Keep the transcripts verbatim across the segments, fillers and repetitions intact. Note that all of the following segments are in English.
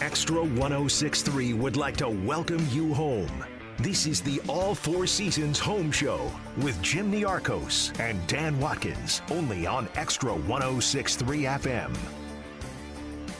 Extra one oh six point three would like to welcome you home. This is the All Four Seasons Home Show with Jim Niarchos and Dan Watkins, only on Extra one oh six point three F M.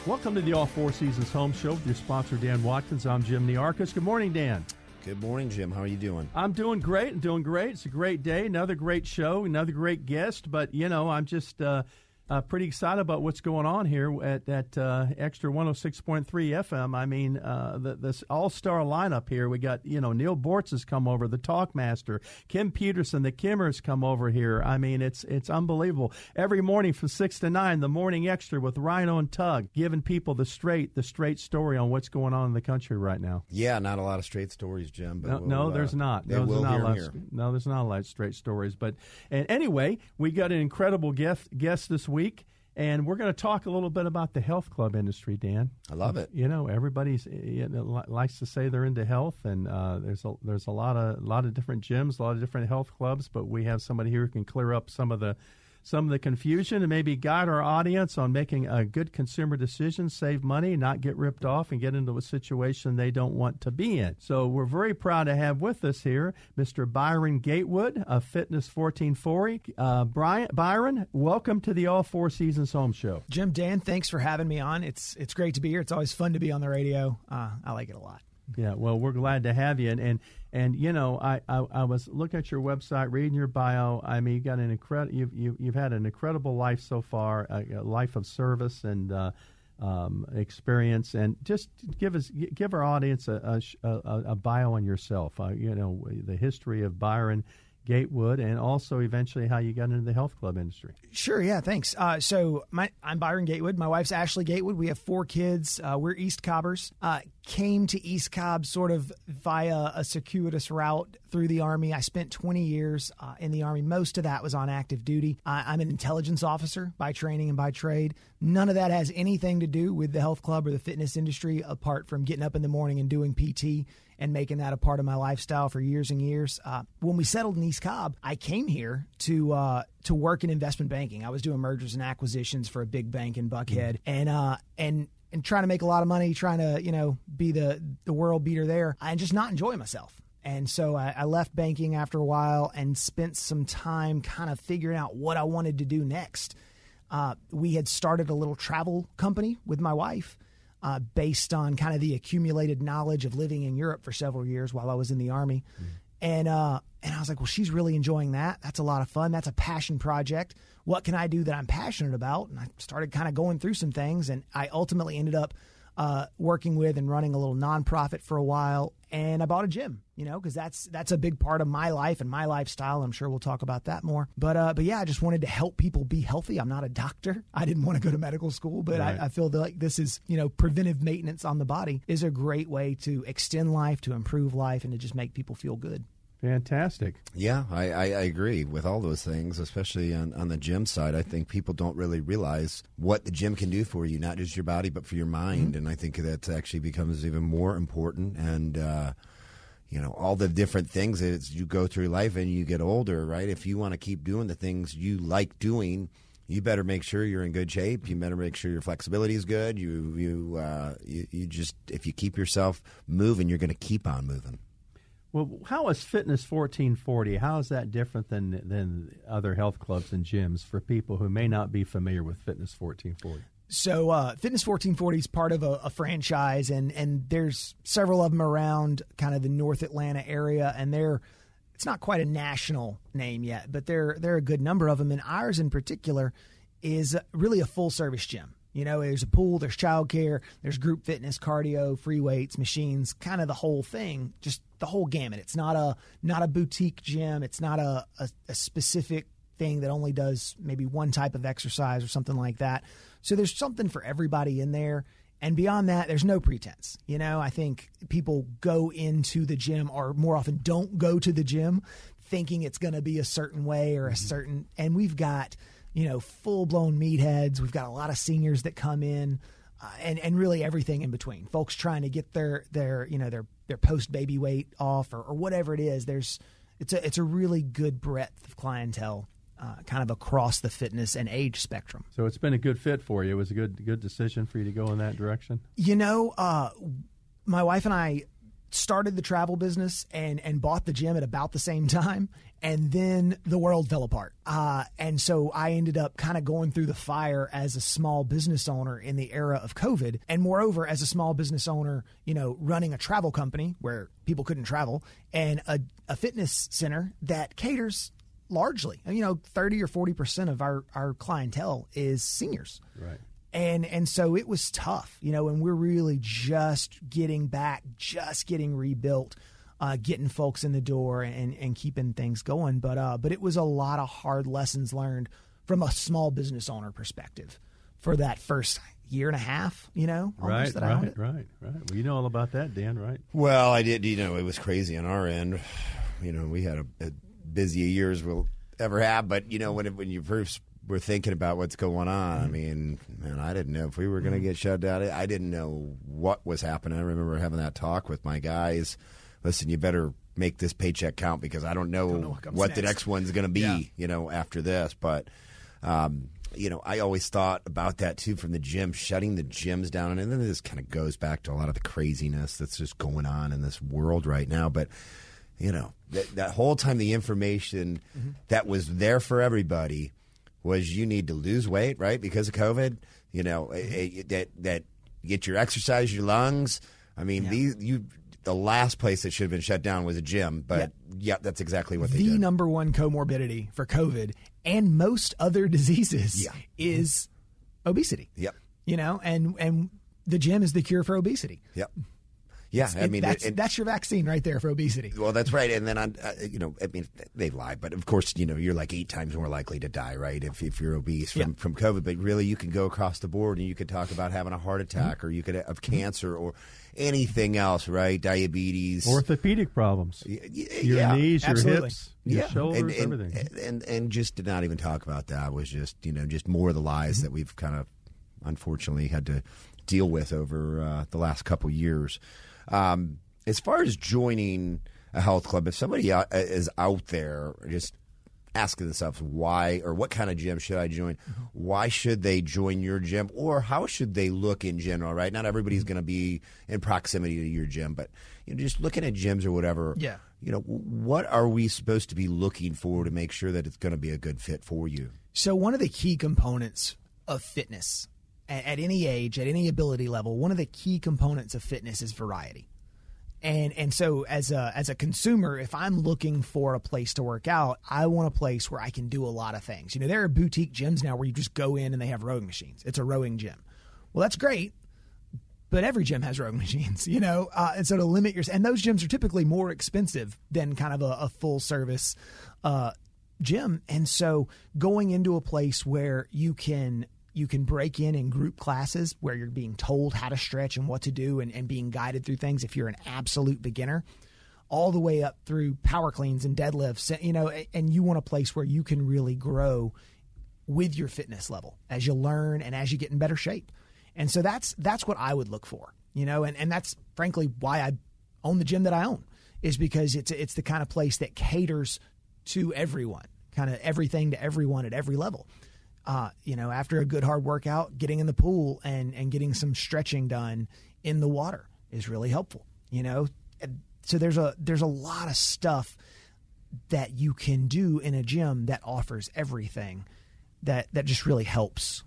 Welcome to the All Four Seasons Home Show with your sponsor, Dan Watkins. I'm Jim Niarchos. Good morning, Dan. Good morning, Jim. How are you doing? I'm doing great. I'm doing great. It's a great day, another great show, another great guest. But, you know, I'm just... Uh, Uh, pretty excited about what's going on here at that uh, Extra one oh six point three F M. I mean, uh, the, this all-star lineup here. We got, you know, Neil Bortz has come over, the Talkmaster. Kim Peterson, the Kimmer's come over here. I mean, it's it's unbelievable. Every morning from six to nine, the Morning Extra with Rhino and Tug, giving people the straight the straight story on what's going on in the country right now. Yeah, not a lot of straight stories, Jim. But no, we'll, no, there's uh, not. They no, will there's not here. Of, no, there's not a lot of straight stories. But and anyway, we got an incredible guest, guest this week. Week, and we're going to talk a little bit about the health club industry, Dan. I love it. You know, everybody's you know, likes to say they're into health, and uh, there's a, there's a lot of lot of different gyms, a lot of different health clubs. But we have somebody here who can clear up some of the some of the confusion and maybe guide our audience on making a good consumer decision, save money, not get ripped off, and get into a situation they don't want to be in. So we're very proud to have with us here Mister Byron Gatewood of Fitness fourteen forty. Uh, Brian, Byron, welcome to the All Four Seasons Home Show. Jim, Dan, thanks for having me on. It's it's great to be here. It's always fun to be on the radio. Uh, I like it a lot. Yeah, well, we're glad to have you. And, and, and you know, I, I, I was looking at your website, reading your bio. I mean, you've got an incredible, you've, you, you've had an incredible life so far, a, a life of service and uh, um, experience. And just give us, give our audience a, a, a, a bio on yourself. Uh, you know, the history of Byron Gatewood, and also eventually how you got into the health club industry. Sure, yeah, thanks. Uh, so my, I'm Byron Gatewood. My wife's Ashley Gatewood. We have four kids. Uh, we're East Cobbers. Uh, came to East Cobb sort of via a circuitous route through the Army. I spent twenty years uh, in the Army. Most of that was on active duty. I, I'm an intelligence officer by training and by trade. None of that has anything to do with the health club or the fitness industry, apart from getting up in the morning and doing P T and making that a part of my lifestyle for years and years. Uh, when we settled in East Cobb, I came here to uh, to work in investment banking. I was doing mergers and acquisitions for a big bank in Buckhead, and uh, and and trying to make a lot of money, trying to you know be the the world beater there, and just not enjoying myself. And so I, I left banking after a while and spent some time kind of figuring out what I wanted to do next. Uh, we had started a little travel company with my wife, Uh, based on kind of the accumulated knowledge of living in Europe for several years while I was in the Army. Mm. And uh, and I was like, well, she's really enjoying that. That's a lot of fun. That's a passion project. What can I do that I'm passionate about? And I started kind of going through some things, and I ultimately ended up uh, working with and running a little nonprofit for a while. And I bought a gym, you know, because that's that's a big part of my life and my lifestyle. I'm sure we'll talk about that more. But uh, but yeah, I just wanted to help people be healthy. I'm not a doctor. I didn't want to go to medical school, but right. I, I feel that, like, this is, you know, preventive maintenance on the body is a great way to extend life, to improve life, and to just make people feel good. Fantastic. Yeah, I, I, I agree with all those things, especially on, on the gym side. I think people don't really realize what the gym can do for you, not just your body, but for your mind. Mm-hmm. And I think that actually becomes even more important. And, uh, you know, all the different things that you go through life and you get older, right? If you want to keep doing the things you like doing, you better make sure you're in good shape. You better make sure your flexibility is good. You, you, uh, you, you just, if you keep yourself moving, you're going to keep on moving. Well, how is Fitness fourteen forty, how is that different than than other health clubs and gyms for people who may not be familiar with Fitness fourteen forty? So uh, Fitness fourteen forty is part of a, a franchise, and, and there's several of them around kind of the North Atlanta area, and they're it's not quite a national name yet, but there there are a good number of them, and ours in particular is really a full-service gym. You know, there's a pool, there's childcare, there's group fitness, cardio, free weights, machines, kind of the whole thing, just the whole gamut. It's not a not a boutique gym. It's not a, a, a specific thing that only does maybe one type of exercise or something like that. So there's something for everybody in there. And beyond that, there's no pretense. You know, I think people go into the gym, or more often don't go to the gym, thinking it's going to be a certain way or a mm-hmm. certain, and we've got, you know, full blown meatheads. We've got a lot of seniors that come in, uh, and, and really everything in between, folks trying to get their, their, you know, their, their post baby weight off, or, or whatever it is. There's, it's a, it's a really good breadth of clientele. Uh, kind of across the fitness and age spectrum. So it's been a good fit for you. It was a good good decision for you to go in that direction? You know, uh, my wife and I started the travel business and, and bought the gym at about the same time, and then the world fell apart. Uh, and so I ended up kind of going through the fire as a small business owner in the era of COVID, and moreover, as a small business owner, you know, running a travel company where people couldn't travel, and a, a fitness center that caters largely, you know, thirty or forty percent of our, our clientele is seniors. Right. And, and so it was tough, you know, and we're really just getting back, just getting rebuilt, uh, getting folks in the door and, and keeping things going. But, uh, but it was a lot of hard lessons learned from a small business owner perspective for that first year and a half, you know, almost, right, that I owned it. Right, right, right. Well, you know all about that, Dan, right? Well, I did, you know, it was crazy on our end. You know, we had a, a busier years we'll ever have, but you know, when when you first were thinking about what's going on, I mean, man, I didn't know if we were going to get shut down. I didn't know what was happening. I remember having that talk with my guys. Listen, you better make this paycheck count because I don't know, don't know what, what the next one's going to be, yeah. you know, after this. But, um, you know, I always thought about that too from the gym, shutting the gyms down. And then this kind of goes back to a lot of the craziness that's just going on in this world right now. But, you know, that, that whole time the information mm-hmm. that was there for everybody was you need to lose weight, right, because of COVID, you know, mm-hmm. it, it, that that get your exercise, your lungs. I mean, yeah. these you the last place that should have been shut down was a gym, but, yep. yeah, that's exactly what they the did. The number one comorbidity for COVID and most other diseases yeah. is mm-hmm. obesity. Yep. You know, and, and the gym is the cure for obesity. Yep. Yeah, I mean, that's, it, it, that's your vaccine right there for obesity. Well, that's right. And then, on, uh, you know, I mean, they lie. But, of course, you know, you're like eight times more likely to die, right, if, if you're obese from, yeah. from COVID. But really, you can go across the board and you could talk about having a heart attack mm-hmm. or you could have cancer or anything else, right, diabetes. Orthopedic problems. Y- y- your yeah, knees, absolutely. Your hips, your yeah. shoulders, and, and, everything. And, and, and just to not even talk about that was just, you know, just more of the lies mm-hmm. that we've kind of unfortunately had to deal with over uh, the last couple years. Um, as far as joining a health club, if somebody out, is out there just asking themselves why or what kind of gym should I join, why should they join your gym, or how should they look in general, right? Not everybody's going to be in proximity to your gym, but you know, just looking at gyms or whatever, yeah. you know, what are we supposed to be looking for to make sure that it's going to be a good fit for you? So one of the key components of fitness at any age, at any ability level, one of the key components of fitness is variety. And and so as a as a consumer, if I'm looking for a place to work out, I want a place where I can do a lot of things. You know, there are boutique gyms now where you just go in and they have rowing machines. It's a rowing gym. Well, that's great, but every gym has rowing machines, you know. Uh, and so to limit your – and those gyms are typically more expensive than kind of a, a full-service uh, gym. And so going into a place where you can – you can break in in group classes where you're being told how to stretch and what to do and, and being guided through things if you're an absolute beginner, all the way up through power cleans and deadlifts, you know, and you want a place where you can really grow with your fitness level as you learn and as you get in better shape. And so that's that's what I would look for, you know, and, and that's frankly why I own the gym that I own, is because it's it's the kind of place that caters to everyone, kind of everything to everyone at every level. Uh, you know, after a good hard workout, getting in the pool and, and getting some stretching done in the water is really helpful, you know. So there's a there's a lot of stuff that you can do in a gym that offers everything that, that just really helps.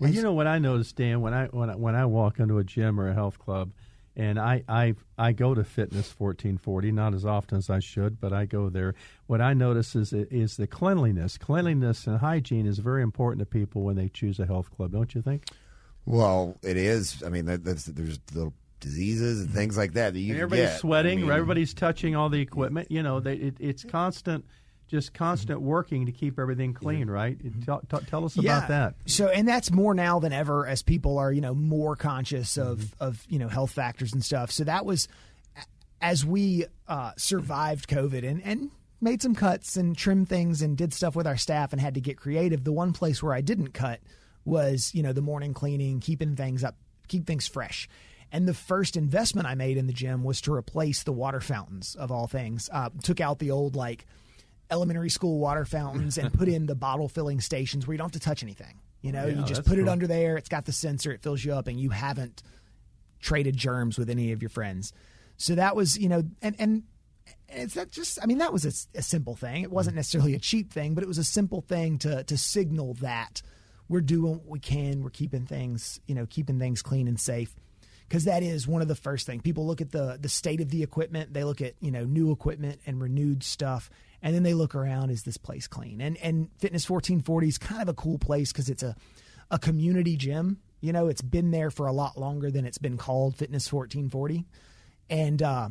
Well, and you know what I noticed, Dan, when I when I, when I walk into a gym or a health club, and I, I I go to Fitness fourteen forty, not as often as I should, but I go there. What I notice is is the cleanliness. Cleanliness and hygiene is very important to people when they choose a health club, don't you think? Well, it is. I mean, that's, there's little diseases and things like that that you and everybody's get. Sweating, I mean, everybody's touching all the equipment. You know, they, it, it's constant just constant working to keep everything clean, right? Tell, t- tell us yeah. about that. So, and that's more now than ever as people are, you know, more conscious of, mm-hmm. of, you know, health factors and stuff. So that was, as we uh, survived COVID and, and made some cuts and trimmed things and did stuff with our staff and had to get creative, the one place where I didn't cut was, you know, the morning cleaning, keeping things up, keep things fresh. And the first investment I made in the gym was to replace the water fountains, of all things. Uh, took out the old, like, elementary school water fountains and put in the bottle filling stations where you don't have to touch anything. You know, yeah, you just put cool. it under there. It's got the sensor. It fills you up, and you haven't traded germs with any of your friends. So that was, you know, and and it's not just, I mean, that was a, a simple thing. It wasn't necessarily a cheap thing, but it was a simple thing to to signal that we're doing what we can. We're keeping things, you know, keeping things clean and safe. Because that is one of the first things. People look at the the state of the equipment. They look at, you know, new equipment and renewed stuff. And then they look around, is this place clean? And and Fitness fourteen forty is kind of a cool place because it's a, a community gym. You know, it's been there for a lot longer than it's been called Fitness fourteen forty. And, uh,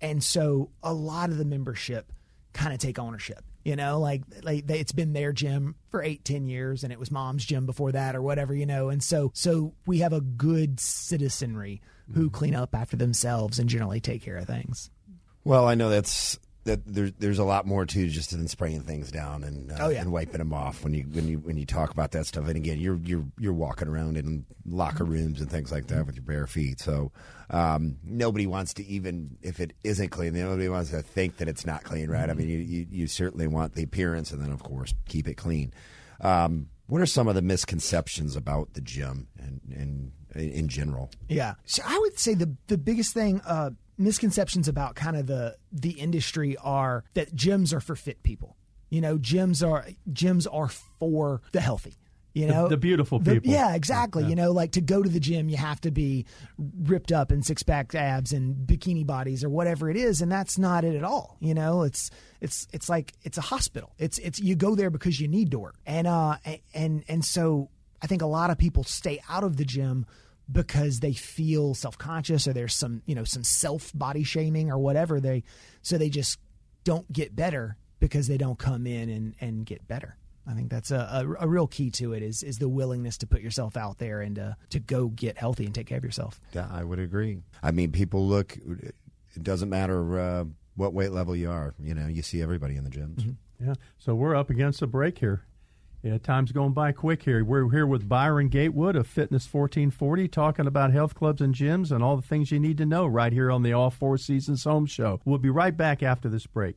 and so a lot of the membership kind of take ownership. You know, like, like they, it's been their gym for eight, ten years, and it was mom's gym before that or whatever, you know. And so so we have a good citizenry who clean up after themselves and generally take care of things. Well, I know that's that there's there's a lot more, too, just than spraying things down and uh, oh, yeah. and wiping them off when you when you when you talk about that stuff. And again, you're you're you're walking around in locker rooms and things like that with your bare feet. So um, nobody wants to, even if it isn't clean, nobody wants to think that it's not clean, right? Mm-hmm. I mean, you, you you certainly want the appearance, and then of course keep it clean. Um, what are some of the misconceptions about the gym and and in general? Yeah, so I would say the the biggest thing. Uh, Misconceptions about kind of the the industry are that gyms are for fit people. You know, gyms are gyms are for the healthy. You know, the, the beautiful people. The, yeah, exactly. Yeah. You know, like to go to the gym, you have to be ripped up in six pack abs and bikini bodies or whatever it is, and that's not it at all. You know, it's it's it's like it's a hospital. It's it's you go there because you need to work, and uh and and so I think a lot of people stay out of the gym because they feel self-conscious, or there's some, you know, some self body shaming or whatever, they, so they just don't get better because they don't come in and, and get better. I think that's a, a, a real key to it is, is the willingness to put yourself out there and to, to go get healthy and take care of yourself. Yeah, I would agree. I mean, people look, it doesn't matter uh, what weight level you are, you know, you see everybody in the gyms. Mm-hmm. Yeah. So we're up against a break here. Yeah, time's going by quick here. We're here with Byron Gatewood of Fitness fourteen forty talking about health clubs and gyms and all the things you need to know right here on the All Four Seasons Home Show. We'll be right back after this break.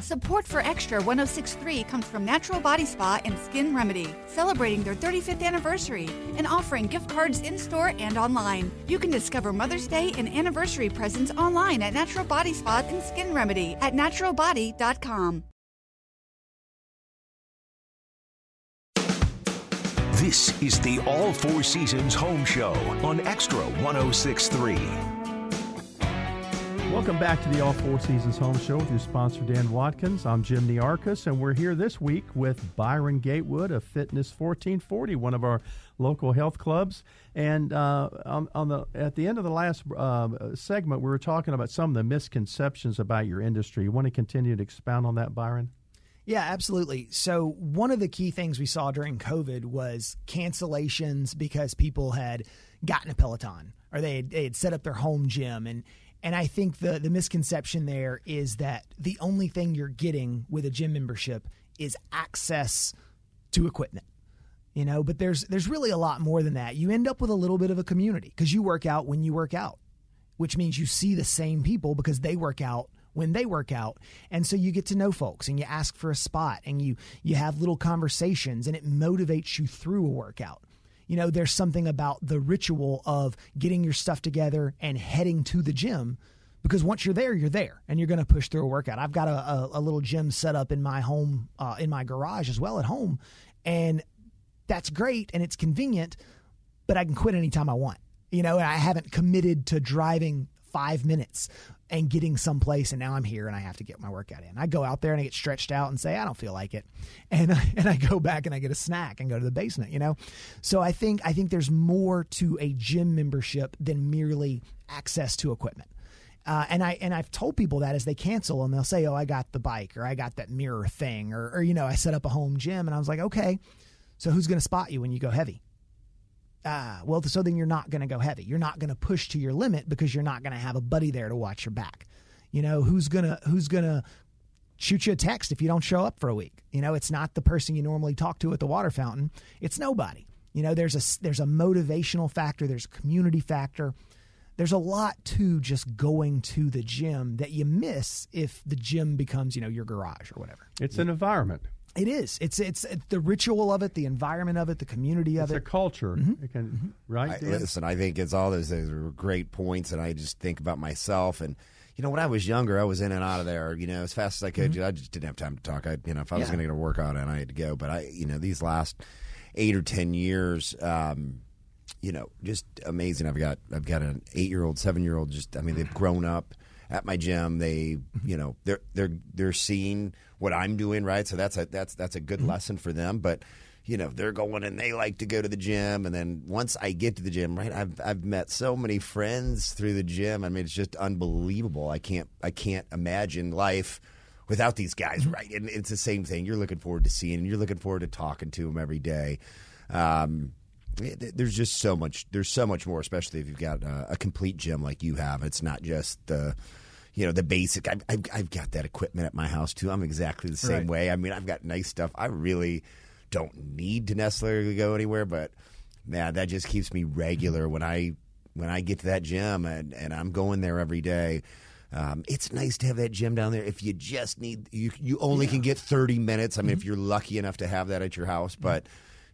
Support for Extra one oh six point three comes from Natural Body Spa and Skin Remedy, celebrating their thirty-fifth anniversary and offering gift cards in-store and online. You can discover Mother's Day and anniversary presents online at Natural Body Spa and Skin Remedy at natural body dot com. This is the All Four Seasons Home Show on Extra one oh six point three. Welcome back to the All Four Seasons Home Show with your sponsor, Dan Watkins. I'm Jim Nearchus, and we're here this week with Byron Gatewood of Fitness fourteen forty, one of our local health clubs. And uh, on, on the at the end of the last uh, segment, we were talking about some of the misconceptions about your industry. You want to continue to expound on that, Byron? Yeah, absolutely. So one of the key things we saw during COVID was cancellations because people had gotten a Peloton, or they had, they had set up their home gym. And And I think the, the misconception there is that the only thing you're getting with a gym membership is access to equipment, you know, but there's there's really a lot more than that. You end up with a little bit of a community because you work out when you work out, which means you see the same people because they work out when they work out. And so you get to know folks, and you ask for a spot, and you you have little conversations, and it motivates you through a workout. You know, there's something about the ritual of getting your stuff together and heading to the gym because once you're there, you're there, and you're going to push through a workout. I've got a, a, a little gym set up in my home, uh, in my garage as well at home, and that's great and it's convenient, but I can quit anytime I want. You know, and I haven't committed to driving five minutes and getting someplace, and now I'm here and I have to get my workout in. I go out there and I get stretched out and say, I don't feel like it. And I, and I go back and I get a snack and go to the basement, you know? So I think, I think there's more to a gym membership than merely access to equipment. Uh, and I, and I've told people that as they cancel, and they'll say, oh, I got the bike, or I got that mirror thing, or, or, you know, I set up a home gym. And I was like, okay, so who's going to spot you when you go heavy? Ah, uh, well, so then you're not going to go heavy. You're not going to push to your limit because you're not going to have a buddy there to watch your back. You know, who's going to, who's going to shoot you a text if you don't show up for a week? You know, it's not the person you normally talk to at the water fountain. It's nobody. You know, there's a, there's a motivational factor. There's a community factor. There's a lot to just going to the gym that you miss if the gym becomes, you know, your garage or whatever. It's an environment. It is. It's it's the ritual of it, the environment of it, the community of it's it. It's a culture. Mm-hmm. It can, mm-hmm. Right? I, listen, I think it's all those things were great points, and I just think about myself. And, you know, when I was younger, I was in and out of there, you know, as fast as I could. Mm-hmm. I just didn't have time to talk. I, you know, if I was yeah. going to get a workout in, I had to go. But, I, you know, these last eight or ten years, um, you know, just amazing. I've got I've got an eight-year-old, seven-year-old. Just I mean, they've grown up. At my gym, they, you know, they're they're they're seeing what I'm doing, right? So that's a that's that's a good mm-hmm. lesson for them. But, you know, they're going and they like to go to the gym. And then once I get to the gym, right? I've I've met so many friends through the gym. I mean, it's just unbelievable. I can't I can't imagine life without these guys, right? And it's the same thing. You're looking forward to seeing them. You're looking forward to talking to them every day. Um, there's just so much. There's so much more, especially if you've got a, a complete gym like you have. It's not just the. You know, the basic, I've, I've, I've got that equipment at my house, too. I'm exactly the same right. way. I mean, I've got nice stuff. I really don't need to necessarily go anywhere, but, man, that just keeps me regular when I when I get to that gym and, and I'm going there every day. Um, it's nice to have that gym down there if you just need, you, you only yeah. can get thirty minutes. I mean, mm-hmm. if you're lucky enough to have that at your house, mm-hmm. but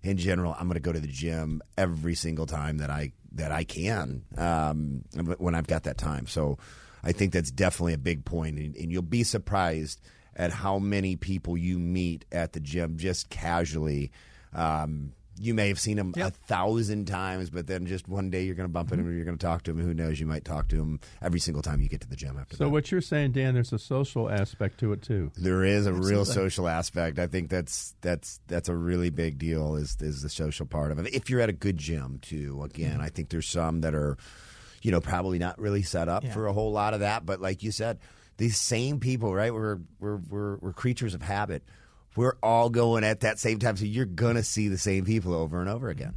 in general, I'm going to go to the gym every single time that I, that I can um, when I've got that time. So, I think that's definitely a big point, and, and you'll be surprised at how many people you meet at the gym just casually. Um, you may have seen them yep. a thousand times, but then just one day you're going to bump into mm-hmm. them, you're going to talk to them, and who knows, you might talk to them every single time you get to the gym after so that. So what you're saying, Dan, there's a social aspect to it too. There is a Absolutely. real social aspect. I think that's that's that's a really big deal is, is the social part of it. If you're at a good gym too, again, mm-hmm. I think there's some that are – you know, probably not really set up yeah. for a whole lot of that. But like you said, these same people, right? We're we're we're, we're creatures of habit. We're all going at that same time, so you're gonna see the same people over and over again.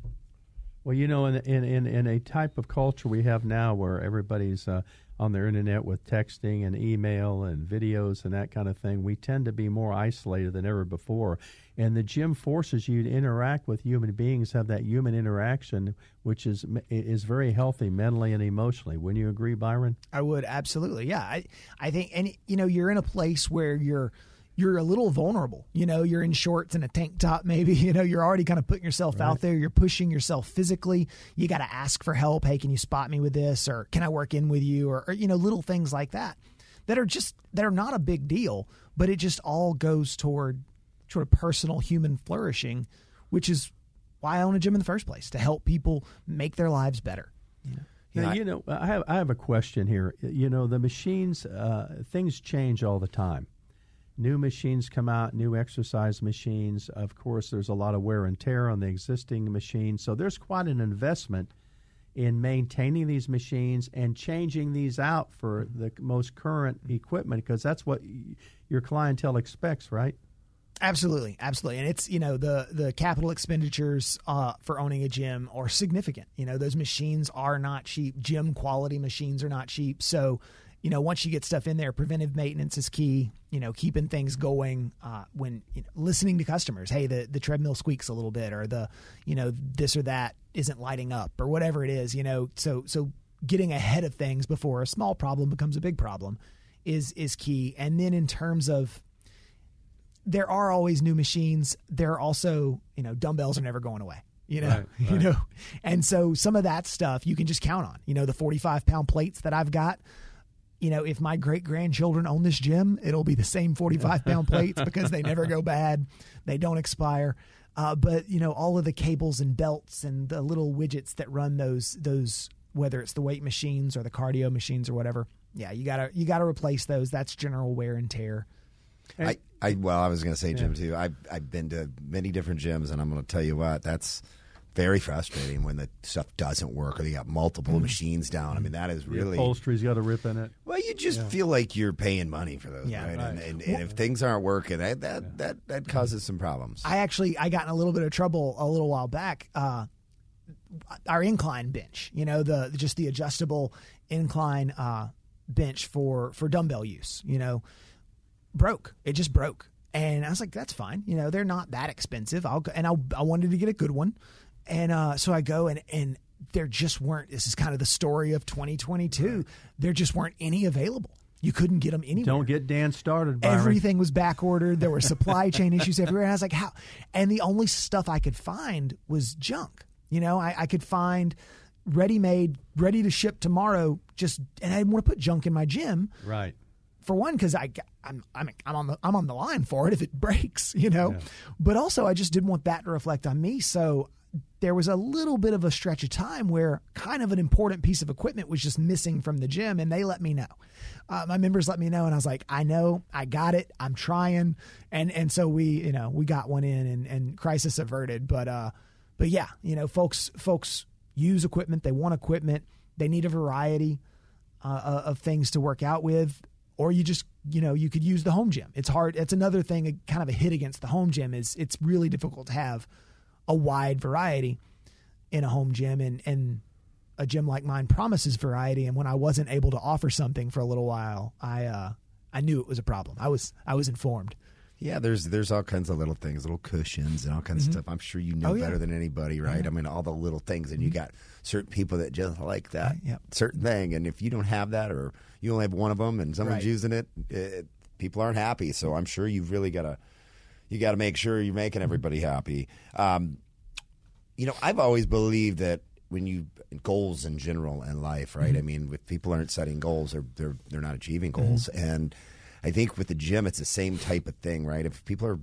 Well, you know, in in in, in a type of culture we have now, where everybody's uh, on their internet with texting and email and videos and that kind of thing, we tend to be more isolated than ever before. And the gym forces you to interact with human beings, have that human interaction, which is is very healthy mentally and emotionally. Wouldn't you agree, Byron? I would, absolutely. Yeah, I, I think, and you know, you're in a place where you're you're a little vulnerable. You know, you're in shorts and a tank top, maybe. You know, you're already kind of putting yourself right. out there. You're pushing yourself physically. You got to ask for help. Hey, can you spot me with this, or can I work in with you, or, or you know, little things like that that are just that are not a big deal, but it just all goes toward. Sort of personal human flourishing, which is why I own a gym in the first place, to help people make their lives better. Yeah. You, now, know, I, you know, I have I have a question here. You know, the machines, uh, things change all the time. New machines come out, new exercise machines. Of course, there's a lot of wear and tear on the existing machines. So there's quite an investment in maintaining these machines and changing these out for the most current equipment, because that's what y- your clientele expects, right? Absolutely. Absolutely. And it's, you know, the, the capital expenditures uh, for owning a gym are significant. You know, those machines are not cheap. Gym quality machines are not cheap. So, you know, once you get stuff in there, preventive maintenance is key, you know, keeping things going uh, when you know, listening to customers. Hey, the, the treadmill squeaks a little bit, or the, you know, this or that isn't lighting up, or whatever it is, you know, so, so getting ahead of things before a small problem becomes a big problem is, is key. And then in terms of, there are always new machines. There are also, you know, dumbbells are never going away, you know, right, right. you know, and so some of that stuff you can just count on, you know, the forty-five pound plates that I've got, you know, if my great-grandchildren own this gym, it'll be the same forty-five pound plates because they never go bad. They don't expire. Uh, but, you know, all of the cables and belts and the little widgets that run those, those whether it's the weight machines or the cardio machines or whatever, yeah, you gotta you gotta replace those. That's general wear and tear. I, I well, I was going to say gym yeah. too. I've I've been to many different gyms, and I'm going to tell you what, that's very frustrating when the stuff doesn't work or they got multiple mm-hmm. machines down. I mean, that is really, the upholstery's got a rip in it. Well, you just yeah. feel like you're paying money for those, yeah, right? right. And, and, and if things aren't working, that that, yeah. that that causes some problems. I actually I got in a little bit of trouble a little while back. Uh, our incline bench, you know, the just the adjustable incline uh, bench for for dumbbell use, you know. Broke. It just broke. And I was like, that's fine. You know, they're not that expensive. I'll go, and I, I wanted to get a good one. And uh, so I go and, and there just weren't, this is kind of the story of twenty twenty-two. Right. There just weren't any available. You couldn't get them anywhere. Don't get Dan started, Byron. Everything was back ordered. There were supply chain issues everywhere. And I was like, how? And the only stuff I could find was junk. You know, I, I could find ready-made, ready to ship tomorrow. Just, and I didn't want to put junk in my gym. Right. For one, because I, I'm, I'm, I'm on the, I'm on the line for it if it breaks, you know. Yeah. But also, I just didn't want that to reflect on me. So there was a little bit of a stretch of time where kind of an important piece of equipment was just missing from the gym, and they let me know. Uh, my members let me know, and I was like, I know, I got it, I'm trying, and and so we, you know, we got one in, and, and crisis averted. But uh, but yeah, you know, folks, folks use equipment, they want equipment, they need a variety uh, of things to work out with. Or you just, you know, you could use the home gym. It's hard. It's another thing, kind of a hit against the home gym is it's really difficult to have a wide variety in a home gym. And, and a gym like mine promises variety. And when I wasn't able to offer something for a little while, I uh, I knew it was a problem. I was I was informed. Yeah, there's there's all kinds of little things, little cushions and all kinds mm-hmm. of stuff. I'm sure you know oh, yeah. better than anybody, right? Yeah. I mean, all the little things. And mm-hmm. you got certain people that just like that yeah. certain thing. And if you don't have that or you only have one of them and someone's right. using it, it, people aren't happy. So I'm sure you've really got to you got to make sure you're making everybody happy. Um, you know, I've always believed that when you goals in general in life, right? Mm-hmm. I mean, if people aren't setting goals, they're they're, they're not achieving goals. Mm-hmm. And I think with the gym, it's the same type of thing, right? If people are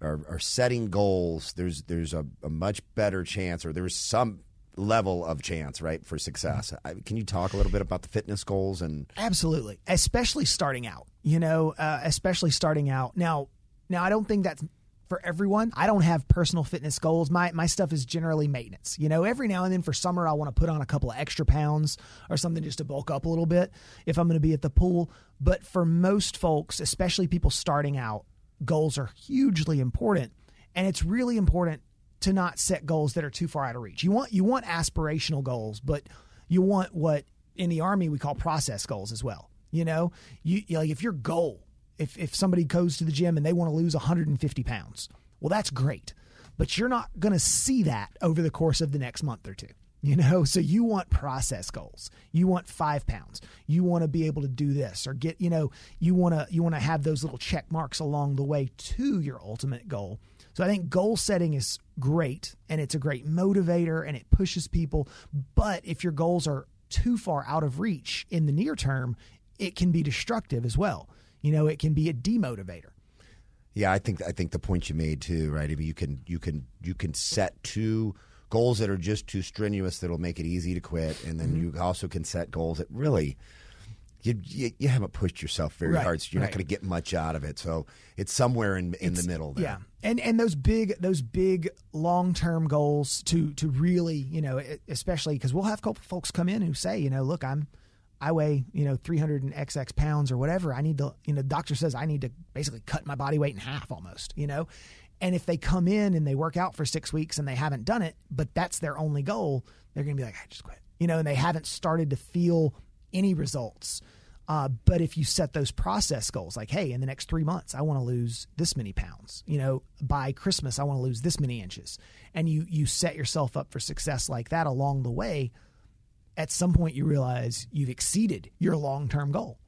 are, are setting goals, there's there's a, a much better chance, or there's some level of chance, right, for success. I, can you talk a little bit about the fitness goals and? Absolutely, especially starting out. You know, uh, especially starting out. Now, now I don't think that's for everyone. I don't have personal fitness goals. My my stuff is generally maintenance. You know, every now and then for summer, I want to put on a couple of extra pounds or something just to bulk up a little bit if I'm going to be at the pool. But for most folks, especially people starting out, goals are hugely important. And it's really important to not set goals that are too far out of reach. You want you want aspirational goals, but you want what in the Army we call process goals as well. You know, you, you like if your goal If if somebody goes to the gym and they want to lose one hundred fifty pounds, well, that's great. But you're not going to see that over the course of the next month or two, you know? So you want process goals. You want five pounds. You want to be able to do this or get, you know, you want to you want to have those little check marks along the way to your ultimate goal. So I think goal setting is great, and it's a great motivator, and it pushes people. But if your goals are too far out of reach in the near term, it can be destructive as well. You know, it can be a demotivator. Yeah, I think I think the point you made too, right? I mean, you can you can you can set two goals that are just too strenuous that'll make it easy to quit, and then mm-hmm. you also can set goals that really you you, you haven't pushed yourself very right, hard, so you're right. not going to get much out of it. So it's somewhere in in it's, the middle there. Yeah, and and those big those big long term goals to to really, you know, especially because we'll have folks come in who say, you know, look, I'm. I weigh, you know, three hundred and X X pounds or whatever. I need to, you know, the doctor says I need to basically cut my body weight in half almost, you know. And if they come in and they work out for six weeks and they haven't done it, but that's their only goal, they're going to be like, I just quit, you know, and they haven't started to feel any results. Uh, but if you set those process goals, like, hey, in the next three months, I want to lose this many pounds, you know, by Christmas, I want to lose this many inches. And you, you set yourself up for success like that along the way. At some point you realize you've exceeded your long-term goal,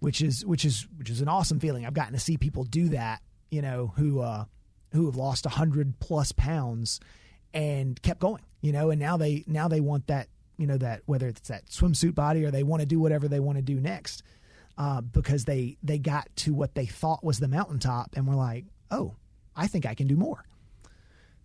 which is which is which is an awesome feeling. I've gotten to see people do that, you know, who uh, who have lost one hundred plus pounds and kept going, you know, and now they now they want that you know, that whether it's that swimsuit body or they want to do whatever they want to do next, uh, because they they got to what they thought was the mountaintop and were like, oh, I think I can do more.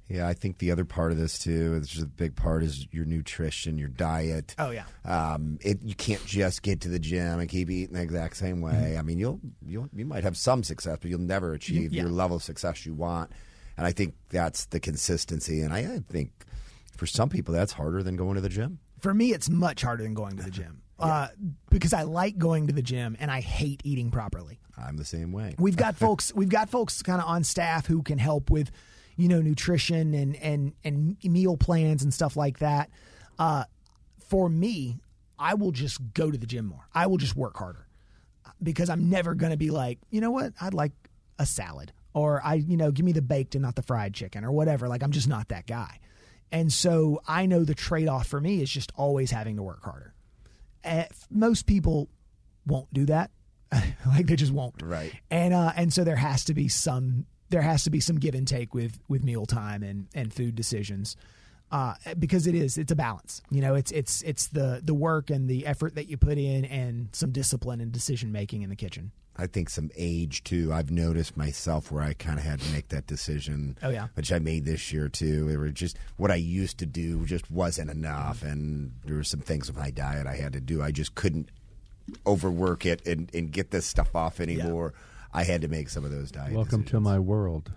Yeah, I think the other part of this too, which is a big part, is your nutrition, your diet. Oh yeah, um, it, you can't just get to the gym and keep eating the exact same way. Mm-hmm. I mean, you'll you you might have some success, but you'll never achieve yeah. your level of success you want. And I think that's the consistency. And I, I think for some people that's harder than going to the gym. For me, it's much harder than going to the gym yeah. uh, because I like going to the gym and I hate eating properly. I'm the same way. We've got folks. We've got folks kind of on staff who can help with, you know, nutrition and, and, and meal plans and stuff like that. Uh, for me, I will just go to the gym more. I will just work harder because I'm never going to be like, you know what? I'd like a salad, or I, you know, give me the baked and not the fried chicken or whatever. Like, I'm just not that guy. And so I know the trade-off for me is just always having to work harder. And most people won't do that. Like, they just won't. Right. And, uh, and so there has to be some, There has to be some give and take with, with mealtime and, and food decisions, uh, because it is it's a balance. You know, it's it's it's the the work and the effort that you put in, and some discipline and decision making in the kitchen. I think some age too. I've noticed myself where I kind of had to make that decision. Oh yeah, which I made this year too. It was just what I used to do just wasn't enough, and there were some things with my diet I had to do. I just couldn't overwork it and, and get this stuff off anymore. Yeah. I had to make some of those diet Welcome decisions. To my world.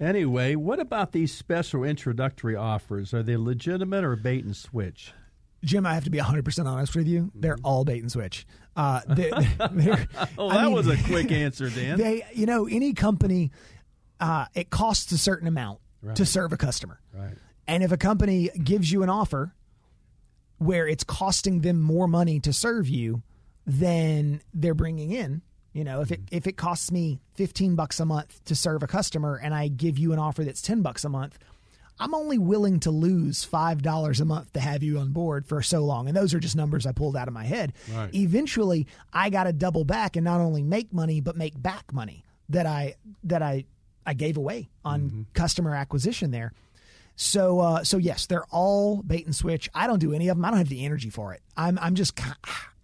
Anyway, what about these special introductory offers? Are they legitimate or bait and switch? Jim, I have to be one hundred percent honest with you. They're all bait and switch. Uh, they, oh, that I mean, was a quick answer, Dan. They, you know, any company, uh, it costs a certain amount right. to serve a customer. Right. And if a company gives you an offer where it's costing them more money to serve you than they're bringing in, you know, if it if it costs me fifteen bucks a month to serve a customer and I give you an offer that's ten bucks a month, I'm only willing to lose five dollars a month to have you on board for so long. And those are just numbers I pulled out of my head. Right. Eventually, I got to double back and not only make money, but make back money that I that I, I gave away on mm-hmm. customer acquisition there. So, uh, so yes, they're all bait and switch. I don't do any of them. I don't have the energy for it. I'm, I'm just,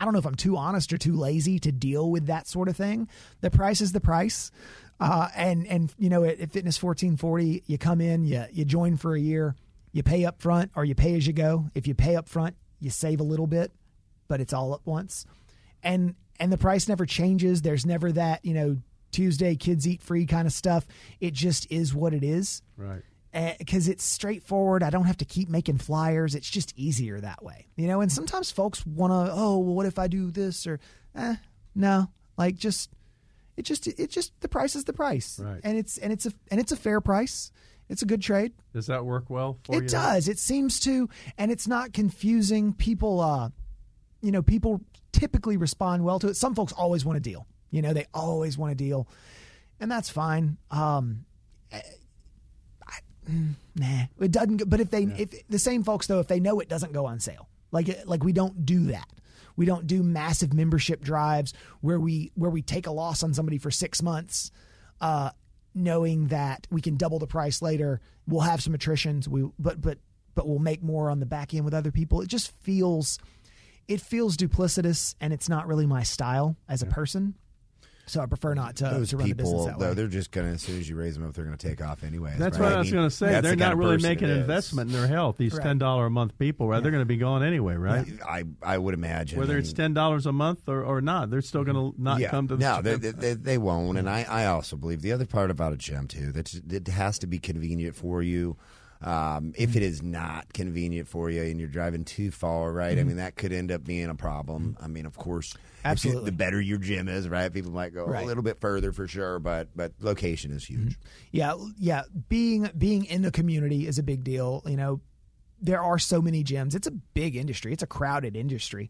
I don't know if I'm too honest or too lazy to deal with that sort of thing. The price is the price. Uh, and, and, you know, at, at Fitness fourteen forty, you come in, you, you join for a year, you pay up front or you pay as you go. If you pay up front, you save a little bit, but it's all at once. And, and the price never changes. There's never that, you know, Tuesday kids eat free kind of stuff. It just is what it is. Right. Because it's straightforward. I don't have to keep making flyers. It's just easier that way, you know. And sometimes folks want to, oh, well, what if I do this or, eh, no, like just, it just, it just the price is the price, right. and it's and it's a and it's a fair price. It's a good trade. Does that work well for you? It does. It seems to, and it's not confusing. People, uh, you know, people typically respond well to it. Some folks always want a deal. You know, they always want a deal, and that's fine. Um, Nah, it doesn't. Go, but if they, yeah. if the same folks though, if they know it doesn't go on sale, like like we don't do that. We don't do massive membership drives where we where we take a loss on somebody for six months, uh, knowing that we can double the price later. We'll have some attritions. We but but but we'll make more on the back end with other people. It just feels, it feels duplicitous, and it's not really my style as yeah. a person. So I prefer not to, Those to run people, the business that though, way. They're just going to, as soon as you raise them up, they're going to take off anyway. That's right? What I was I mean, going to say. They're the not really making an investment in their health, these right. ten dollars a month people. Right? Yeah. They're going to be gone anyway, right? Yeah, I, I would imagine. Whether and, it's ten dollars a month or, or not, they're still going to not yeah, come to the No, they, they, they won't. And I, I also believe the other part about a gym, too, that it has to be convenient for you. Um, if it is not convenient for you and you're driving too far, right? Mm-hmm. I mean, that could end up being a problem. I mean, of course, absolutely. The better your gym is, right? People might go right. a little bit further for sure, but but location is huge. Yeah, yeah. Being being in the community is a big deal. You know, there are so many gyms. It's a big industry. It's a crowded industry,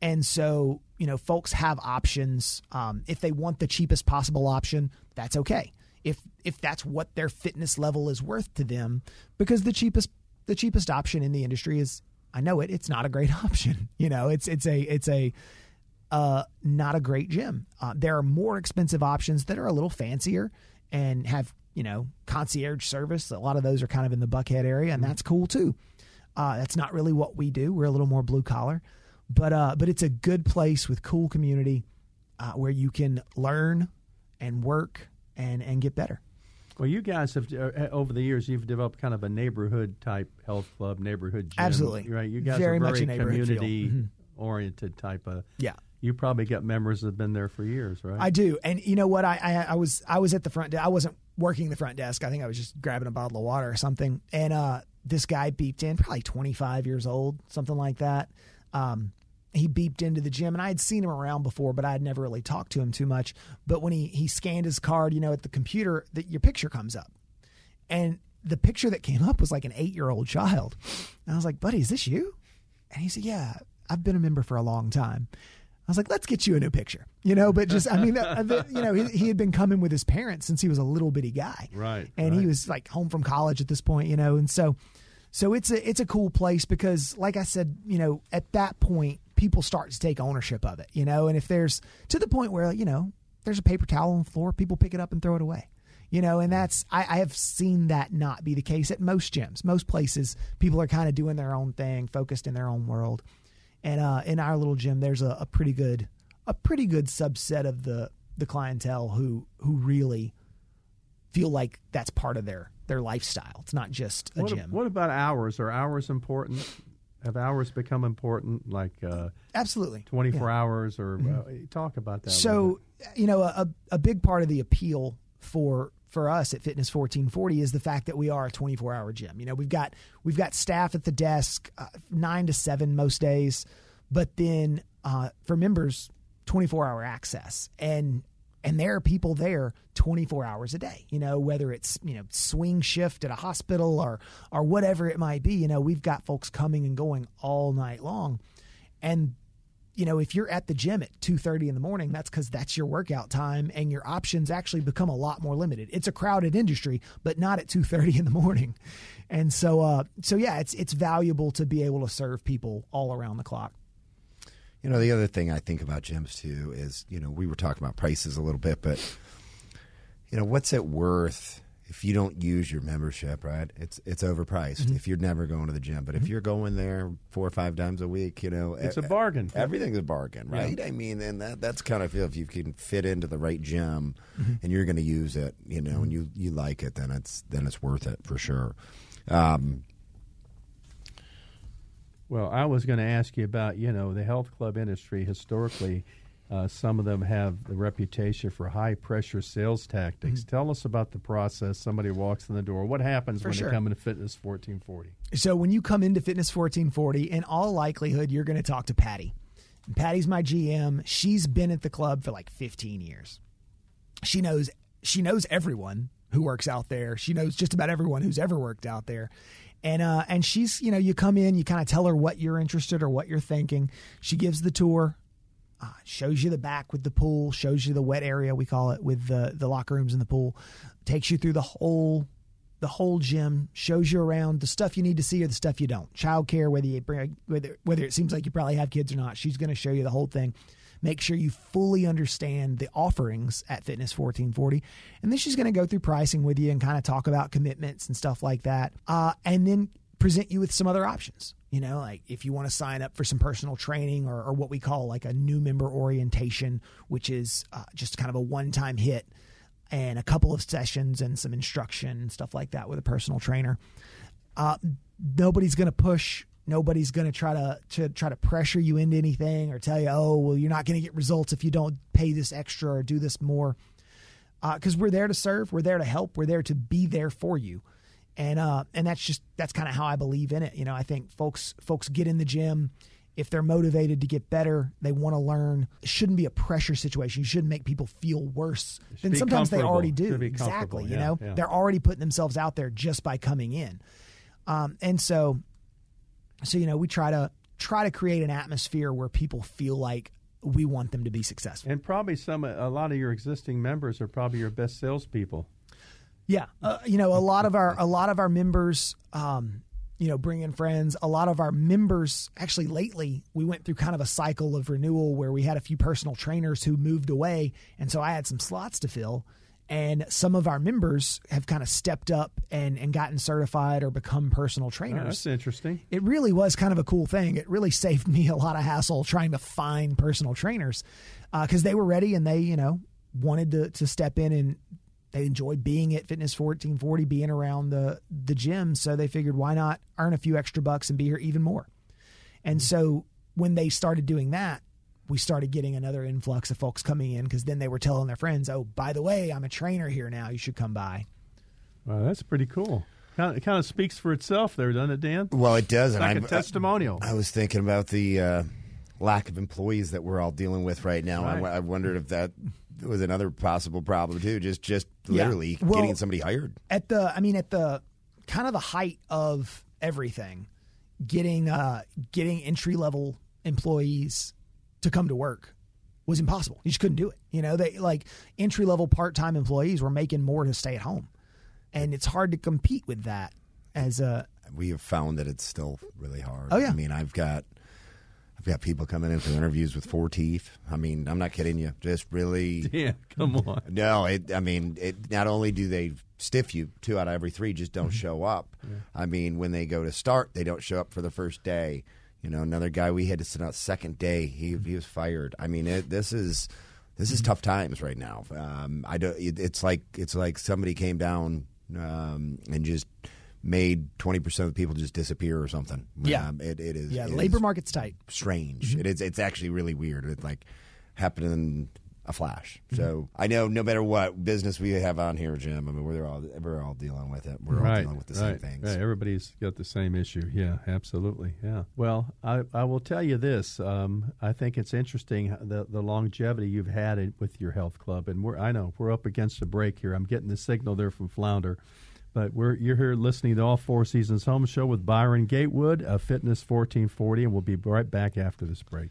and so you know, folks have options. Um, if they want the cheapest possible option, that's okay. If if that's what their fitness level is worth to them, because the cheapest the cheapest option in the industry is, I know it, it's not a great option. You know, it's it's a it's a uh, not a great gym. Uh, there are more expensive options that are a little fancier and have, you know, concierge service. A lot of those are kind of in the Buckhead area, and that's cool too. Uh, that's not really what we do. We're a little more blue collar, but uh, but it's a good place with cool community uh, where you can learn and work and and get better. Well, you guys have, uh, over the years, you've developed kind of a neighborhood-type health club, neighborhood gym. Absolutely. Right? You guys very are very community-oriented mm-hmm. type of. Yeah. You probably got members that have been there for years, right? I do. And you know what? I, I, I was I was at the front desk. I wasn't working the front desk. I think I was just grabbing a bottle of water or something. And uh, this guy beeped in, probably twenty-five years old, something like that. Um, he beeped into the gym, and I had seen him around before, but I had never really talked to him too much. But when he, he scanned his card, you know, at the computer, that your picture comes up. And the picture that came up was like an eight-year-old child. And I was like, buddy, is this you? And he said, yeah, I've been a member for a long time. I was like, let's get you a new picture, you know, but just, I mean, that, you know, he, he had been coming with his parents since he was a little bitty guy. Right. And right. he was like home from college at this point, you know? And so, so it's a, it's a cool place because like I said, you know, at that point, people start to take ownership of it, you know? And if there's to the point where, you know, there's a paper towel on the floor, people pick it up and throw it away, you know? And that's, I, I have seen that not be the case at most gyms, most places. People are kind of doing their own thing, focused in their own world. And uh, in our little gym, there's a, a pretty good, a pretty good subset of the, the clientele who who really feel like that's part of their, their lifestyle. It's not just a what, gym. What about hours? Are hours important? Have hours become important? Like uh, absolutely twenty-four yeah. hours or mm-hmm. uh, talk about that. So you know, a a big part of the appeal for. for us at Fitness fourteen forty is the fact that we are a twenty-four hour gym. You know, we've got, we've got staff at the desk, uh, nine to seven most days, but then, uh, for members, twenty-four hour access and, and there are people there twenty-four hours a day, you know, whether it's, you know, swing shift at a hospital or, or whatever it might be, you know, we've got folks coming and going all night long. And, you know, if you're at the gym at two thirty in the morning, that's because that's your workout time and your options actually become a lot more limited. It's a crowded industry, but not at two thirty in the morning. And so, uh, so yeah, it's it's valuable to be able to serve people all around the clock. You know, the other thing I think about gyms, too, is, you know, we were talking about prices a little bit, but, you know, what's it worth if you don't use your membership, right? It's it's overpriced mm-hmm. if you're never going to the gym. But mm-hmm. if you're going there four or five times a week, you know. It's a bargain. Everything's a bargain, right? Yeah. I mean, and that that's kind of if you can fit into the right gym mm-hmm. and you're going to use it, you know, mm-hmm. and you, you like it, then it's then it's worth it for sure. Um, well, I was going to ask you about, you know, the health club industry historically. Uh, some of them have the reputation for high-pressure sales tactics. Mm-hmm. Tell us about the process. Somebody walks in the door. What happens for when sure. they come into Fitness fourteen forty? So when you come into Fitness fourteen forty, in all likelihood, you're going to talk to Patty. And Patty's my G M. She's been at the club for like fifteen years. She knows she knows everyone who works out there. She knows just about everyone who's ever worked out there. And uh, and she's, you know, you come in, you kind of tell her what you're interested or what you're thinking. She gives the tour. Uh, shows you the back with the pool, shows you the wet area, we call it, with the, the locker rooms and the pool, takes you through the whole the whole gym, shows you around the stuff you need to see or the stuff you don't. Childcare, whether you bring, whether whether it seems like you probably have kids or not, she's going to show you the whole thing. Make sure you fully understand the offerings at Fitness fourteen forty. And then she's going to go through pricing with you and kind of talk about commitments and stuff like that. Uh, and then present you with some other options. You know, like if you want to sign up for some personal training or, or what we call like a new member orientation, which is uh, just kind of a one-time hit and a couple of sessions and some instruction and stuff like that with a personal trainer. Uh, nobody's going to push. Nobody's going to try to to try to pressure you into anything or tell you, oh, well, you're not going to get results if you don't pay this extra or do this more. Because uh, we're there to serve. We're there to help. We're there to be there for you. And uh, and that's just that's kind of how I believe in it. You know, I think folks folks get in the gym if they're motivated to get better. They want to learn. It shouldn't be a pressure situation. You shouldn't make people feel worse than sometimes they already do. Exactly. You yeah, know, yeah. They're already putting themselves out there just by coming in. Um, and so, so you know, we try to try to create an atmosphere where people feel like we want them to be successful. And probably some a lot of your existing members are probably your best salespeople. Yeah, uh, you know, a lot of our a lot of our members, um, you know, bring in friends. A lot of our members, actually, lately we went through kind of a cycle of renewal where we had a few personal trainers who moved away, and so I had some slots to fill, And some of our members have kind of stepped up and, and gotten certified or become personal trainers. Oh, that's interesting. It really was kind of a cool thing. It really saved me a lot of hassle trying to find personal trainers because uh, they were ready and they, you know, wanted to, to step in, and they enjoyed being at Fitness fourteen forty, being around the, the gym. So they figured, why not earn a few extra bucks and be here even more? And so when they started doing that, we started getting another influx of folks coming in because then they were telling their friends, oh, by the way, I'm a trainer here now. You should come by. Wow, that's pretty cool. It kind of speaks for itself there, doesn't it, Dan? Well, it does. It's like and a I, testimonial. I, I was thinking about the uh, lack of employees that we're all dealing with right now. Right. I, I wondered if that was another possible problem, too, just just yeah. literally well, getting somebody hired. At the, I mean, at the kind of the height of everything, getting uh, getting entry-level employees to come to work was impossible. You just couldn't do it. You know, they like entry level part time employees were making more to stay at home, and it's hard to compete with that. As a we have found that it's still really hard. Oh yeah. I mean, I've got I've got people coming in for interviews with four teeth. I mean, I'm not kidding you. Just really, yeah. Come on. No, it. I mean, it. Not only do they stiff you, two out of every three just don't show up. Yeah. I mean, when they go to start, they don't show up for the first day. You know, another guy we had to sit out second day. He he was fired. I mean, it, this is this is tough times right now. Um, I do, it, it's like it's like somebody came down um, and just made twenty percent of the people just disappear or something. Yeah, um, it, it is. Yeah, it labor is market's tight. Strange. Mm-hmm. It is. It's actually really weird. It like happened in a flash. Mm-hmm. So I know no matter what business we have on here, Jim. I mean, we're all we're all dealing with it. We're right, all dealing with the right, same things. Right. Everybody's got the same issue. Yeah, absolutely. Yeah. Well, I, I will tell you this. Um, I think it's interesting the the longevity you've had in, with your health club. And we're I know we're up against a break here. I'm getting the signal there from Flounder, but we're you're here listening to All Four Seasons Home Show with Byron Gatewood of Fitness fourteen forty, and we'll be right back after this break.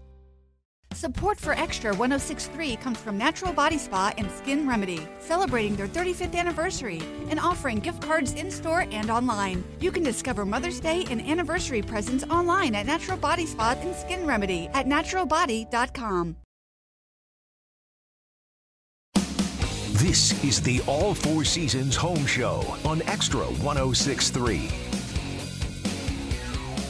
Support for Extra one oh six point three comes from Natural Body Spa and Skin Remedy, celebrating their thirty-fifth anniversary and offering gift cards in-store and online. You can discover Mother's Day and anniversary presents online at Natural Body Spa and Skin Remedy at natural body dot com. This is the All Four Seasons Home Show on Extra one oh six point three.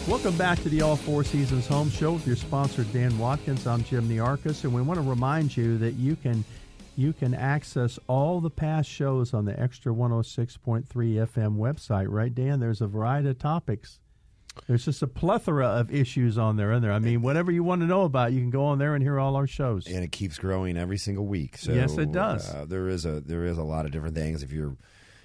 Welcome back to the All Four Seasons Home Show with your sponsor, Dan Watkins. I'm Jim Nearchus, and we want to remind you that you can you can access all the past shows on the Extra one oh six point three F M website, right, Dan? There's a variety of topics. There's just a plethora of issues on there, and there. I mean, whatever you want to know about, you can go on there and hear all our shows. And it keeps growing every single week. So, yes, it does. Uh, there is a there is a lot of different things. If you're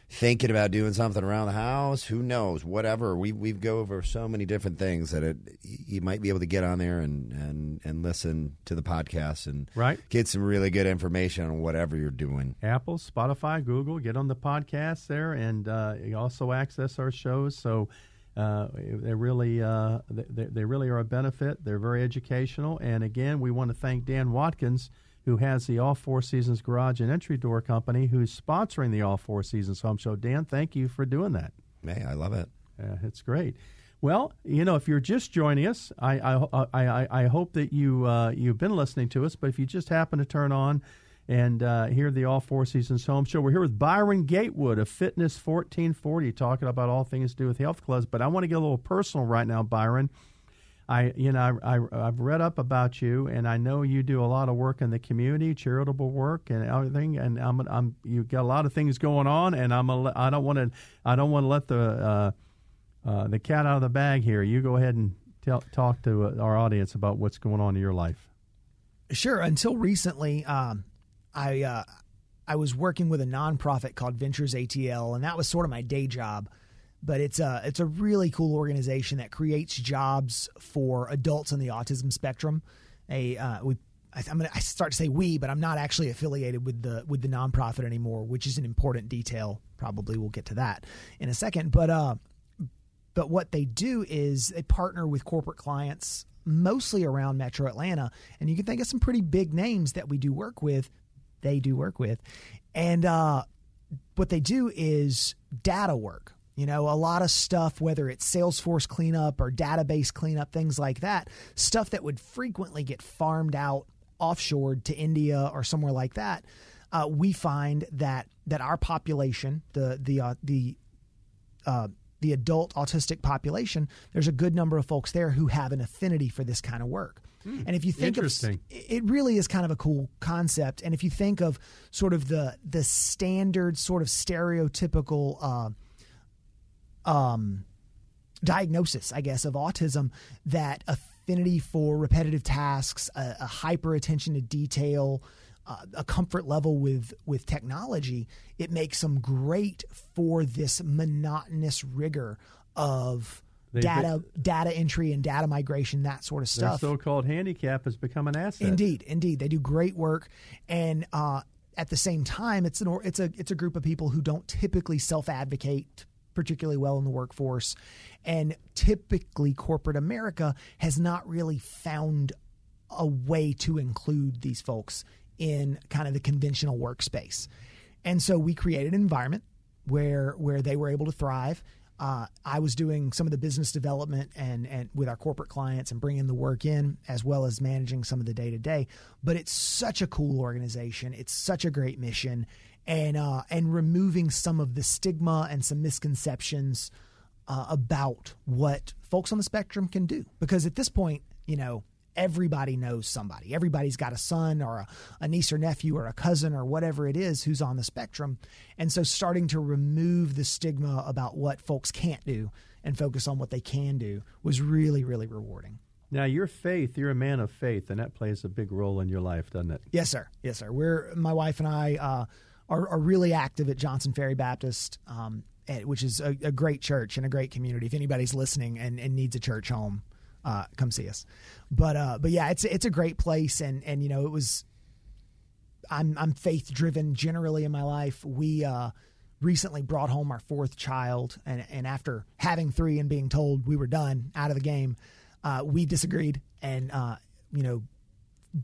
thinking about doing something around the house, who knows, whatever. We we go over so many different things that it you might be able to get on there and, and, and listen to the podcast and right. get some really good information on whatever you're doing. Apple, Spotify, Google, get on the podcast there, and uh, you also access our shows. So uh, they really uh, they, they really are a benefit. They're very educational. And again, we want to thank Dan Watkins, who has the All Four Seasons Garage and Entry Door Company, who's sponsoring the All Four Seasons Home Show. Dan, thank you for doing that. Hey, I love it. Yeah, it's great. Well, you know, if you're just joining us, I I I, I hope that you uh, you've been listening to us. But if you just happen to turn on and uh, hear the All Four Seasons Home Show, we're here with Byron Gatewood of Fitness fourteen forty, talking about all things to do with health clubs. But I want to get a little personal right now, Byron. I, you know, I, I, I've read up about you, and I know you do a lot of work in the community, charitable work, and everything. And I'm, I'm, you've got a lot of things going on, and I'm, a, I don't want to, I don't want to let the, uh, uh, the cat out of the bag here. You go ahead and tell, talk to uh, our audience about what's going on in your life. Sure. Until recently, um, I, uh, I was working with a nonprofit called Ventures A T L, and that was sort of my day job. But it's a, it's a really cool organization that creates jobs for adults on the autism spectrum. A, uh, we I, I'm gonna I start to say we, but I'm not actually affiliated with the with the nonprofit anymore, which is an important detail. Probably we'll get to that in a second. But uh, but what they do is they partner with corporate clients, mostly around Metro Atlanta, and you can think of some pretty big names that we do work with. They do work with, and uh, what they do is data work. You know, a lot of stuff, whether it's Salesforce cleanup or database cleanup, things like that, stuff that would frequently get farmed out offshore to India or somewhere like that. Uh, we find that that our population, the the uh, the uh, the adult autistic population, there's a good number of folks there who have an affinity for this kind of work. Mm, and if you think interesting. Of, it really is kind of a cool concept. And if you think of sort of the the standard sort of stereotypical Uh, Um, diagnosis, I guess, of autism, that affinity for repetitive tasks, a, a hyper attention to detail, uh, a comfort level with with technology, it makes them great for this monotonous rigor of They, data they, data entry and data migration, that sort of stuff. Their so-called handicap has become an asset. Indeed, indeed. They do great work. And uh, at the same time, it's an it's a it's a group of people who don't typically self-advocate particularly well in the workforce, and typically corporate America has not really found a way to include these folks in kind of the conventional workspace. And so we created an environment where where they were able to thrive. Uh, I was doing some of the business development and and with our corporate clients and bringing the work in, as well as managing some of the day to day. But it's such a cool organization. It's such a great mission. And uh, and removing some of the stigma and some misconceptions uh, about what folks on the spectrum can do. Because at this point, you know, everybody knows somebody. Everybody's got a son or a, a niece or nephew or a cousin or whatever it is who's on the spectrum. And so starting to remove the stigma about what folks can't do and focus on what they can do was really, really rewarding. Now, your faith, you're a man of faith, and that plays a big role in your life, doesn't it? Yes, sir. Yes, sir. We're, my wife and I... Uh, Are, are really active at Johnson Ferry Baptist, um, at, which is a, a great church and a great community. If anybody's listening and, and needs a church home, uh, come see us. But uh, but yeah, it's it's a great place, and and you know it was. I'm I'm faith driven generally in my life. We uh, recently brought home our fourth child, and and after having three and being told we were done out of the game, uh, we disagreed, and uh, you know.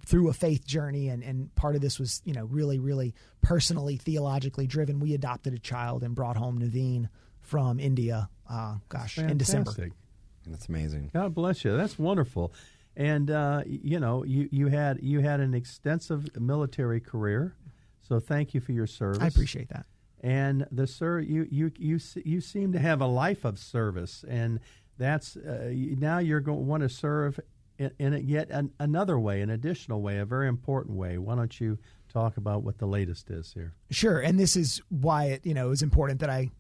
through a faith journey. And, and part of this was, you know, really, really personally, theologically driven. We adopted a child and brought home Naveen from India, uh, gosh, in December. That's amazing. God bless you. That's wonderful. And, uh, you know, you, you had you had an extensive military career, so thank you for your service. I appreciate that. And the sir, you you you you seem to have a life of service, and that's uh, now you're going to want to serve in yet another way, an additional way, a very important way. Why don't you talk about what the latest is here? Sure, and this is why it, you know, is important that I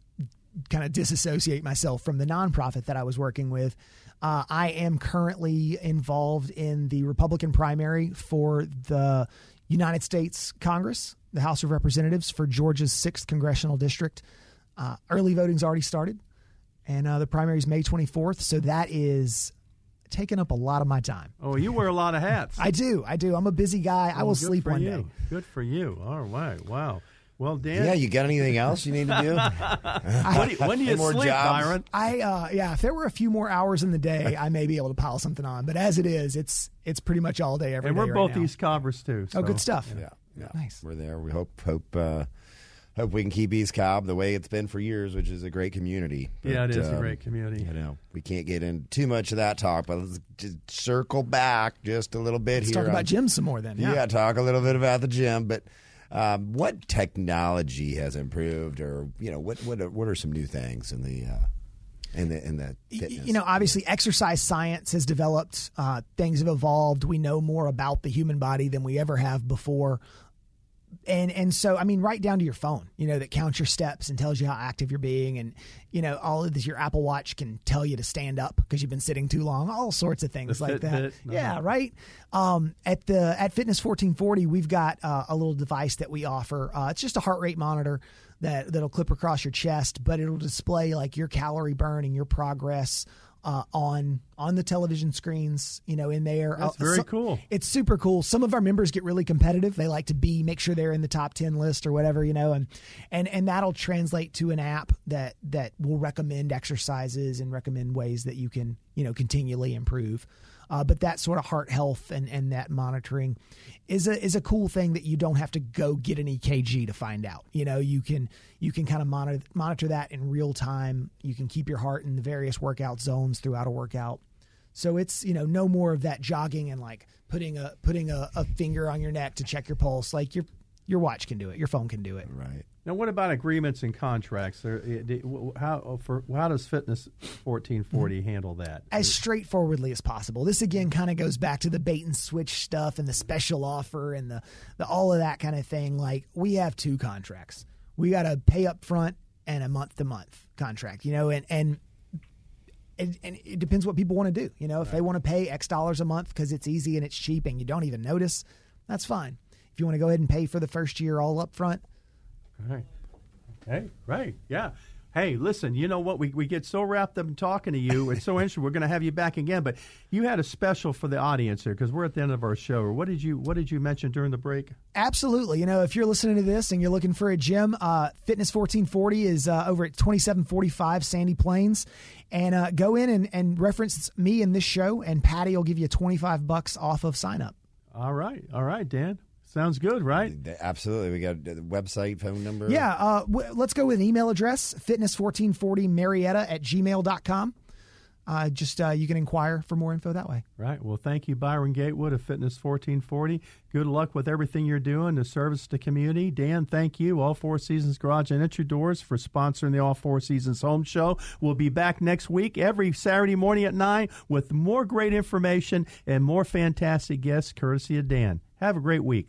kind of disassociate myself from the nonprofit that I was working with. Uh, I am currently involved in the Republican primary for the United States Congress, the House of Representatives for Georgia's sixth Congressional District. Uh, early voting's already started, and uh, the primary is May twenty-fourth, so that is taken up a lot of my time. Oh, you wear a lot of hats. I do. I do. I'm a busy guy. Oh, I will sleep one you. day. Good for you. All right. Wow. Well, Dan. Yeah, you got anything else you need to do? I, when, when do you sleep, jobs? Byron? I, uh, yeah, if there were a few more hours in the day, I may be able to pile something on. But as it is, it's it's pretty much all day every and day. And we're right both now. East Cobbers, too. So. Oh, good stuff. Yeah. yeah. Nice. We're there. We hope, hope, uh, hope we can keep East Cobb the way it's been for years, which is a great community. But, yeah, it is um, a great community. You know, we can't get into too much of that talk, but let's just circle back just a little bit let's here. Let's talk about on, gym some more then. Yeah. yeah, talk a little bit about the gym. But um, what technology has improved, or you know, what what are, what are some new things in the uh, in the in the fitness? You know, obviously, exercise science has developed. Uh, things have evolved. We know more about the human body than we ever have before. And and so, I mean, right down to your phone, you know, that counts your steps and tells you how active you're being. And, you know, all of this, your Apple Watch can tell you to stand up because you've been sitting too long, all sorts of things the like Fitbit, that. Uh-huh. Yeah, right. Um, at the at Fitness fourteen forty, we've got uh, a little device that we offer. Uh, it's just a heart rate monitor that, that'll clip across your chest, but it'll display like your calorie burn and your progress uh, on on the television screens, you know, in there. That's uh, very so, cool. It's super cool. Some of our members get really competitive. They like to be, make sure they're in the top ten list or whatever, you know, and and, and that'll translate to an app that, that will recommend exercises and recommend ways that you can, you know, continually improve. Uh, but that sort of heart health and, and that monitoring is a is a cool thing that you don't have to go get an E K G to find out. You know, you can you can kind of monitor monitor that in real time. You can keep your heart in the various workout zones throughout a workout. So it's, you know, no more of that jogging and like putting a putting a, a finger on your neck to check your pulse. Like your your watch can do it, your phone can do it. Right. Now, what about agreements and contracts? How, for, how does Fitness fourteen forty handle that? As straightforwardly as possible. This, again, kind of goes back to the bait and switch stuff and the special offer and the, the all of that kind of thing. Like, we have two contracts. We got a pay up front and a month-to-month contract, you know, and, and, and, and it depends what people want to do. You know, if right. they want to pay X dollars a month because it's easy and it's cheap and you don't even notice, that's fine. If you want to go ahead and pay for the first year all up front, right. Hey, right. Yeah. Hey, listen, you know what? We we get so wrapped up in talking to you. It's so interesting. We're going to have you back again. But you had a special for the audience here because we're at the end of our show. What did you What did you mention during the break? Absolutely. You know, if you're listening to this and you're looking for a gym, uh, Fitness fourteen forty is uh, over at twenty-seven forty-five Sandy Plains. And uh, go in and, and reference me in this show, and Patty will give you twenty-five bucks off of sign up. All right. All right, Dan. Sounds good, right? Absolutely. We got a website, phone number. Yeah. Uh, w- let's go with an email address, fitness fourteen forty marietta at gmail dot com. Uh, just uh, you can inquire for more info that way. Right. Well, thank you, Byron Gatewood of Fitness fourteen forty. Good luck with everything you're doing, the service to community. Dan, thank you, All Four Seasons Garage and Entry Doors, for sponsoring the All Four Seasons Home Show. We'll be back next week every Saturday morning at nine with more great information and more fantastic guests, courtesy of Dan. Have a great week.